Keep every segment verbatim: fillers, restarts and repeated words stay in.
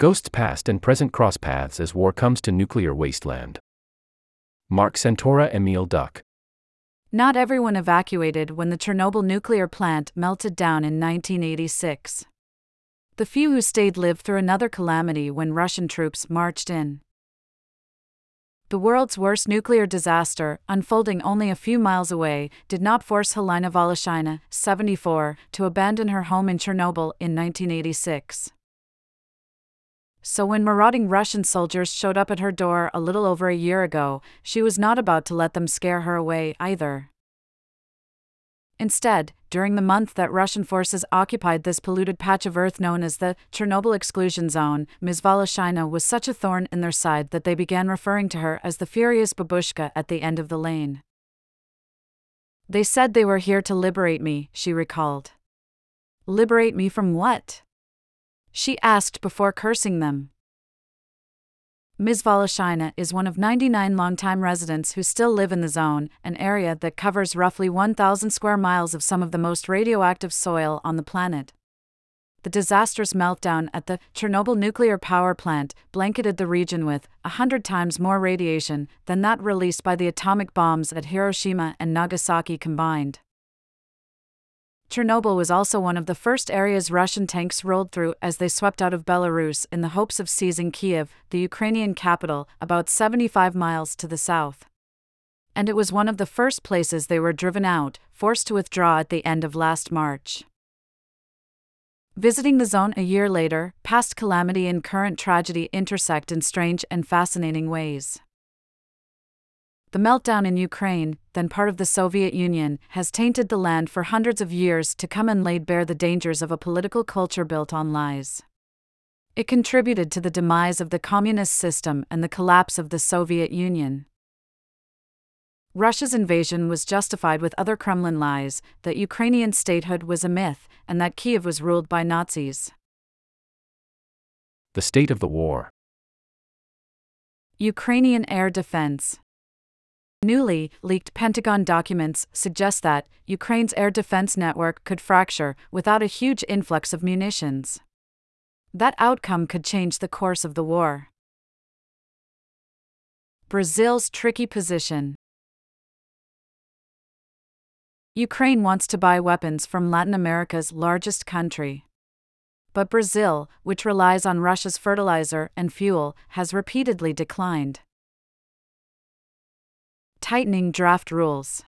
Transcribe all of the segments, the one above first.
Ghosts past and present cross paths as war comes to nuclear wasteland. Mark Santora, Emil Duck. Not everyone evacuated when the Chernobyl nuclear plant melted down in nineteen eighty-six. The few who stayed lived through another calamity when Russian troops marched in. The world's worst nuclear disaster, unfolding only a few miles away, did not force Helena Voloshina, seventy-four, to abandon her home in Chernobyl in nineteen eighty-six. So when marauding Russian soldiers showed up at her door a little over a year ago, she was not about to let them scare her away, either. Instead, during the month that Russian forces occupied this polluted patch of earth known as the Chernobyl Exclusion Zone, Miz Voloshina was such a thorn in their side that they began referring to her as the furious babushka at the end of the lane. "They said they were here to liberate me," she recalled. "Liberate me from what?" she asked before cursing them. Miz Voloshina is one of ninety-nine longtime residents who still live in the zone, an area that covers roughly one thousand square miles of some of the most radioactive soil on the planet. The disastrous meltdown at the Chernobyl nuclear power plant blanketed the region with a hundred times more radiation than that released by the atomic bombs at Hiroshima and Nagasaki combined. Chernobyl was also one of the first areas Russian tanks rolled through as they swept out of Belarus in the hopes of seizing Kyiv, the Ukrainian capital, about seventy-five miles to the south. And it was one of the first places they were driven out, forced to withdraw at the end of last March. Visiting the zone a year later, past calamity and current tragedy intersect in strange and fascinating ways. The meltdown in Ukraine, then part of the Soviet Union, has tainted the land for hundreds of years to come and laid bare the dangers of a political culture built on lies. It contributed to the demise of the communist system and the collapse of the Soviet Union. Russia's invasion was justified with other Kremlin lies, that Ukrainian statehood was a myth, and that Kiev was ruled by Nazis. The state of the war. Ukrainian air defense. Newly leaked Pentagon documents suggest that Ukraine's air defense network could fracture without a huge influx of munitions. That outcome could change the course of the war. Brazil's tricky position. Ukraine wants to buy weapons from Latin America's largest country. But Brazil, which relies on Russia's fertilizer and fuel, has repeatedly declined. Tightening draft rules.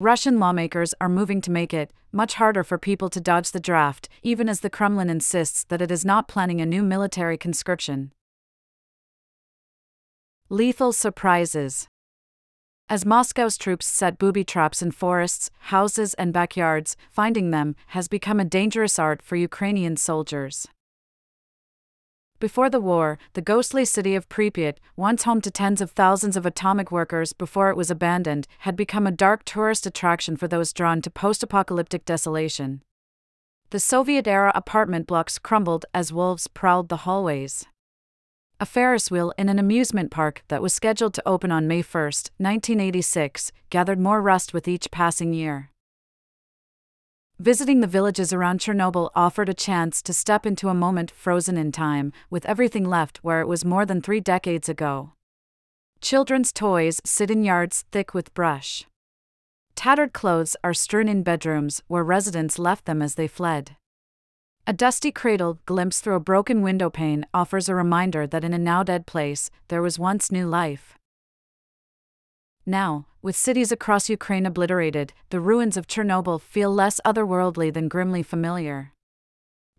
Russian lawmakers are moving to make it much harder for people to dodge the draft, even as the Kremlin insists that it is not planning a new military conscription. Lethal surprises. As Moscow's troops set booby traps in forests, houses, and backyards, finding them has become a dangerous art for Ukrainian soldiers. Before the war, the ghostly city of Pripyat, once home to tens of thousands of atomic workers before it was abandoned, had become a dark tourist attraction for those drawn to post-apocalyptic desolation. The Soviet-era apartment blocks crumbled as wolves prowled the hallways. A Ferris wheel in an amusement park that was scheduled to open on May first, nineteen eighty-six, gathered more rust with each passing year. Visiting the villages around Chernobyl offered a chance to step into a moment frozen in time, with everything left where it was more than three decades ago. Children's toys sit in yards thick with brush. Tattered clothes are strewn in bedrooms where residents left them as they fled. A dusty cradle glimpsed through a broken window pane offers a reminder that in a now-dead place, there was once new life. Now, with cities across Ukraine obliterated, the ruins of Chernobyl feel less otherworldly than grimly familiar.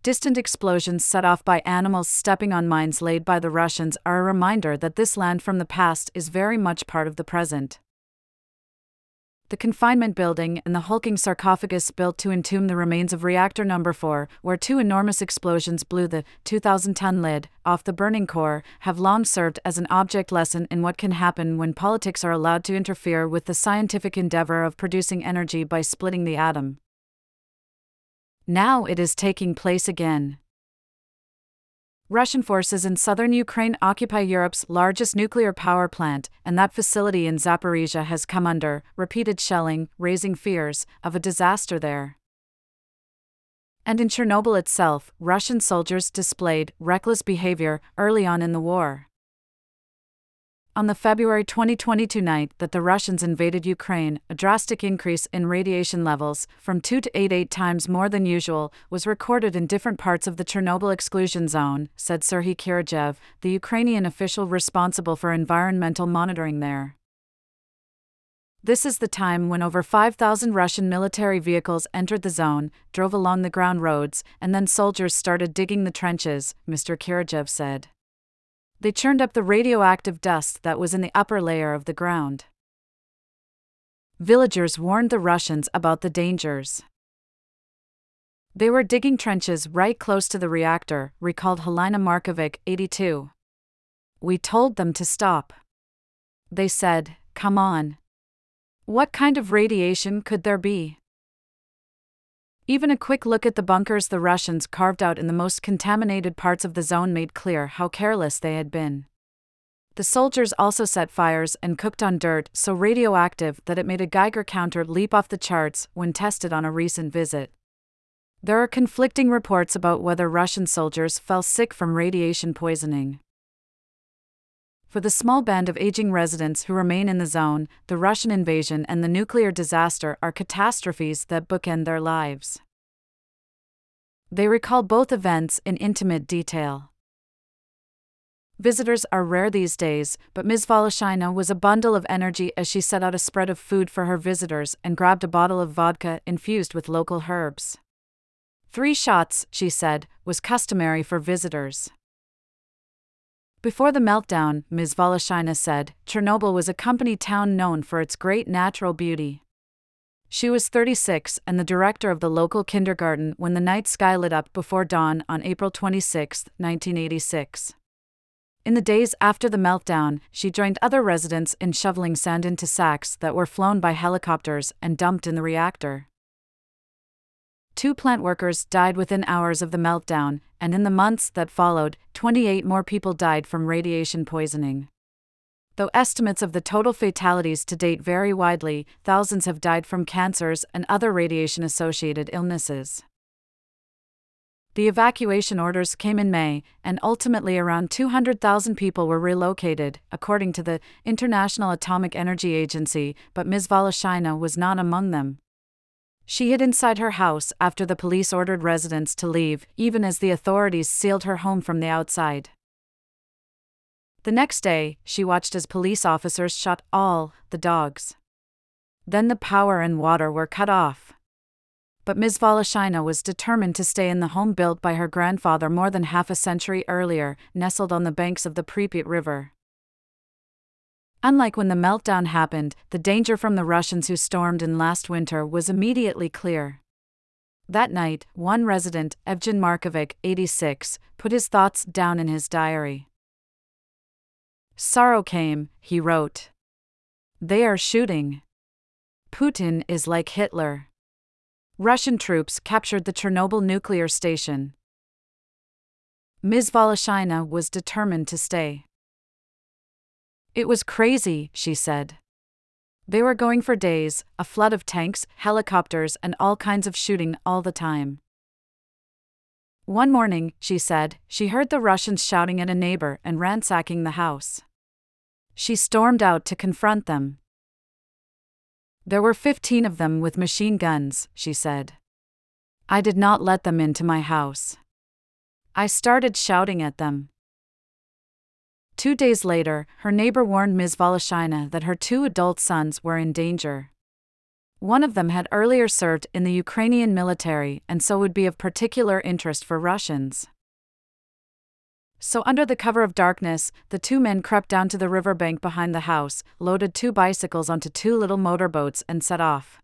Distant explosions set off by animals stepping on mines laid by the Russians are a reminder that this land from the past is very much part of the present. The confinement building and the hulking sarcophagus built to entomb the remains of reactor number four, where two enormous explosions blew the two thousand ton lid off the burning core, have long served as an object lesson in what can happen when politics are allowed to interfere with the scientific endeavor of producing energy by splitting the atom. Now it is taking place again. Russian forces in southern Ukraine occupy Europe's largest nuclear power plant, and that facility in Zaporizhzhia has come under repeated shelling, raising fears of a disaster there. And in Chernobyl itself, Russian soldiers displayed reckless behavior early on in the war. On the February twenty twenty-two night that the Russians invaded Ukraine, a drastic increase in radiation levels, from two to eight times more than usual, was recorded in different parts of the Chernobyl Exclusion Zone, said Serhii Kireiev, the Ukrainian official responsible for environmental monitoring there. This is the time when over five thousand Russian military vehicles entered the zone, drove along the ground roads, and then soldiers started digging the trenches, Mister Kireyev said. They churned up the radioactive dust that was in the upper layer of the ground. Villagers warned the Russians about the dangers. They were digging trenches right close to the reactor, recalled Helena Markovic, eighty-two. We told them to stop. They said, come on. What kind of radiation could there be? Even a quick look at the bunkers the Russians carved out in the most contaminated parts of the zone made clear how careless they had been. The soldiers also set fires and cooked on dirt so radioactive that it made a Geiger counter leap off the charts when tested on a recent visit. There are conflicting reports about whether Russian soldiers fell sick from radiation poisoning. For the small band of aging residents who remain in the zone, the Russian invasion and the nuclear disaster are catastrophes that bookend their lives. They recall both events in intimate detail. Visitors are rare these days, but Miz Voloshina was a bundle of energy as she set out a spread of food for her visitors and grabbed a bottle of vodka infused with local herbs. Three shots, she said, was customary for visitors. Before the meltdown, Miz Voloshina said, Chernobyl was a company town known for its great natural beauty. She was thirty-six and the director of the local kindergarten when the night sky lit up before dawn on April twenty-sixth, nineteen eighty-six. In the days after the meltdown, she joined other residents in shoveling sand into sacks that were flown by helicopters and dumped in the reactor. Two plant workers died within hours of the meltdown, and in the months that followed, twenty-eight more people died from radiation poisoning. Though estimates of the total fatalities to date vary widely, thousands have died from cancers and other radiation-associated illnesses. The evacuation orders came in May, and ultimately around two hundred thousand people were relocated, according to the International Atomic Energy Agency, but Miz Voloshina was not among them. She hid inside her house after the police ordered residents to leave, even as the authorities sealed her home from the outside. The next day, she watched as police officers shot all the dogs. Then the power and water were cut off. But Miz Voloshina was determined to stay in the home built by her grandfather more than half a century earlier, nestled on the banks of the Pripyat River. Unlike when the meltdown happened, the danger from the Russians who stormed in last winter was immediately clear. That night, one resident, Evgen Markovic, eighty-six, put his thoughts down in his diary. Sorrow came, he wrote. They are shooting. Putin is like Hitler. Russian troops captured the Chernobyl nuclear station. Miz Voloshina was determined to stay. It was crazy, she said. They were going for days, a flood of tanks, helicopters, and all kinds of shooting all the time. One morning, she said, she heard the Russians shouting at a neighbor and ransacking the house. She stormed out to confront them. There were fifteen of them with machine guns, she said. I did not let them into my house. I started shouting at them. Two days later, her neighbor warned Miz Voloshina that her two adult sons were in danger. One of them had earlier served in the Ukrainian military and so would be of particular interest for Russians. So under the cover of darkness, the two men crept down to the riverbank behind the house, loaded two bicycles onto two little motorboats and set off.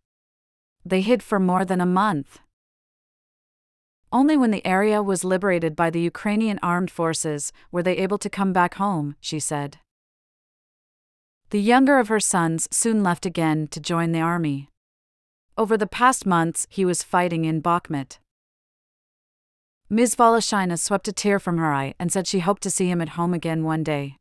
They hid for more than a month. Only when the area was liberated by the Ukrainian armed forces were they able to come back home, she said. The younger of her sons soon left again to join the army. Over the past months, he was fighting in Bakhmut. Miz Voloshina swept a tear from her eye and said she hoped to see him at home again one day.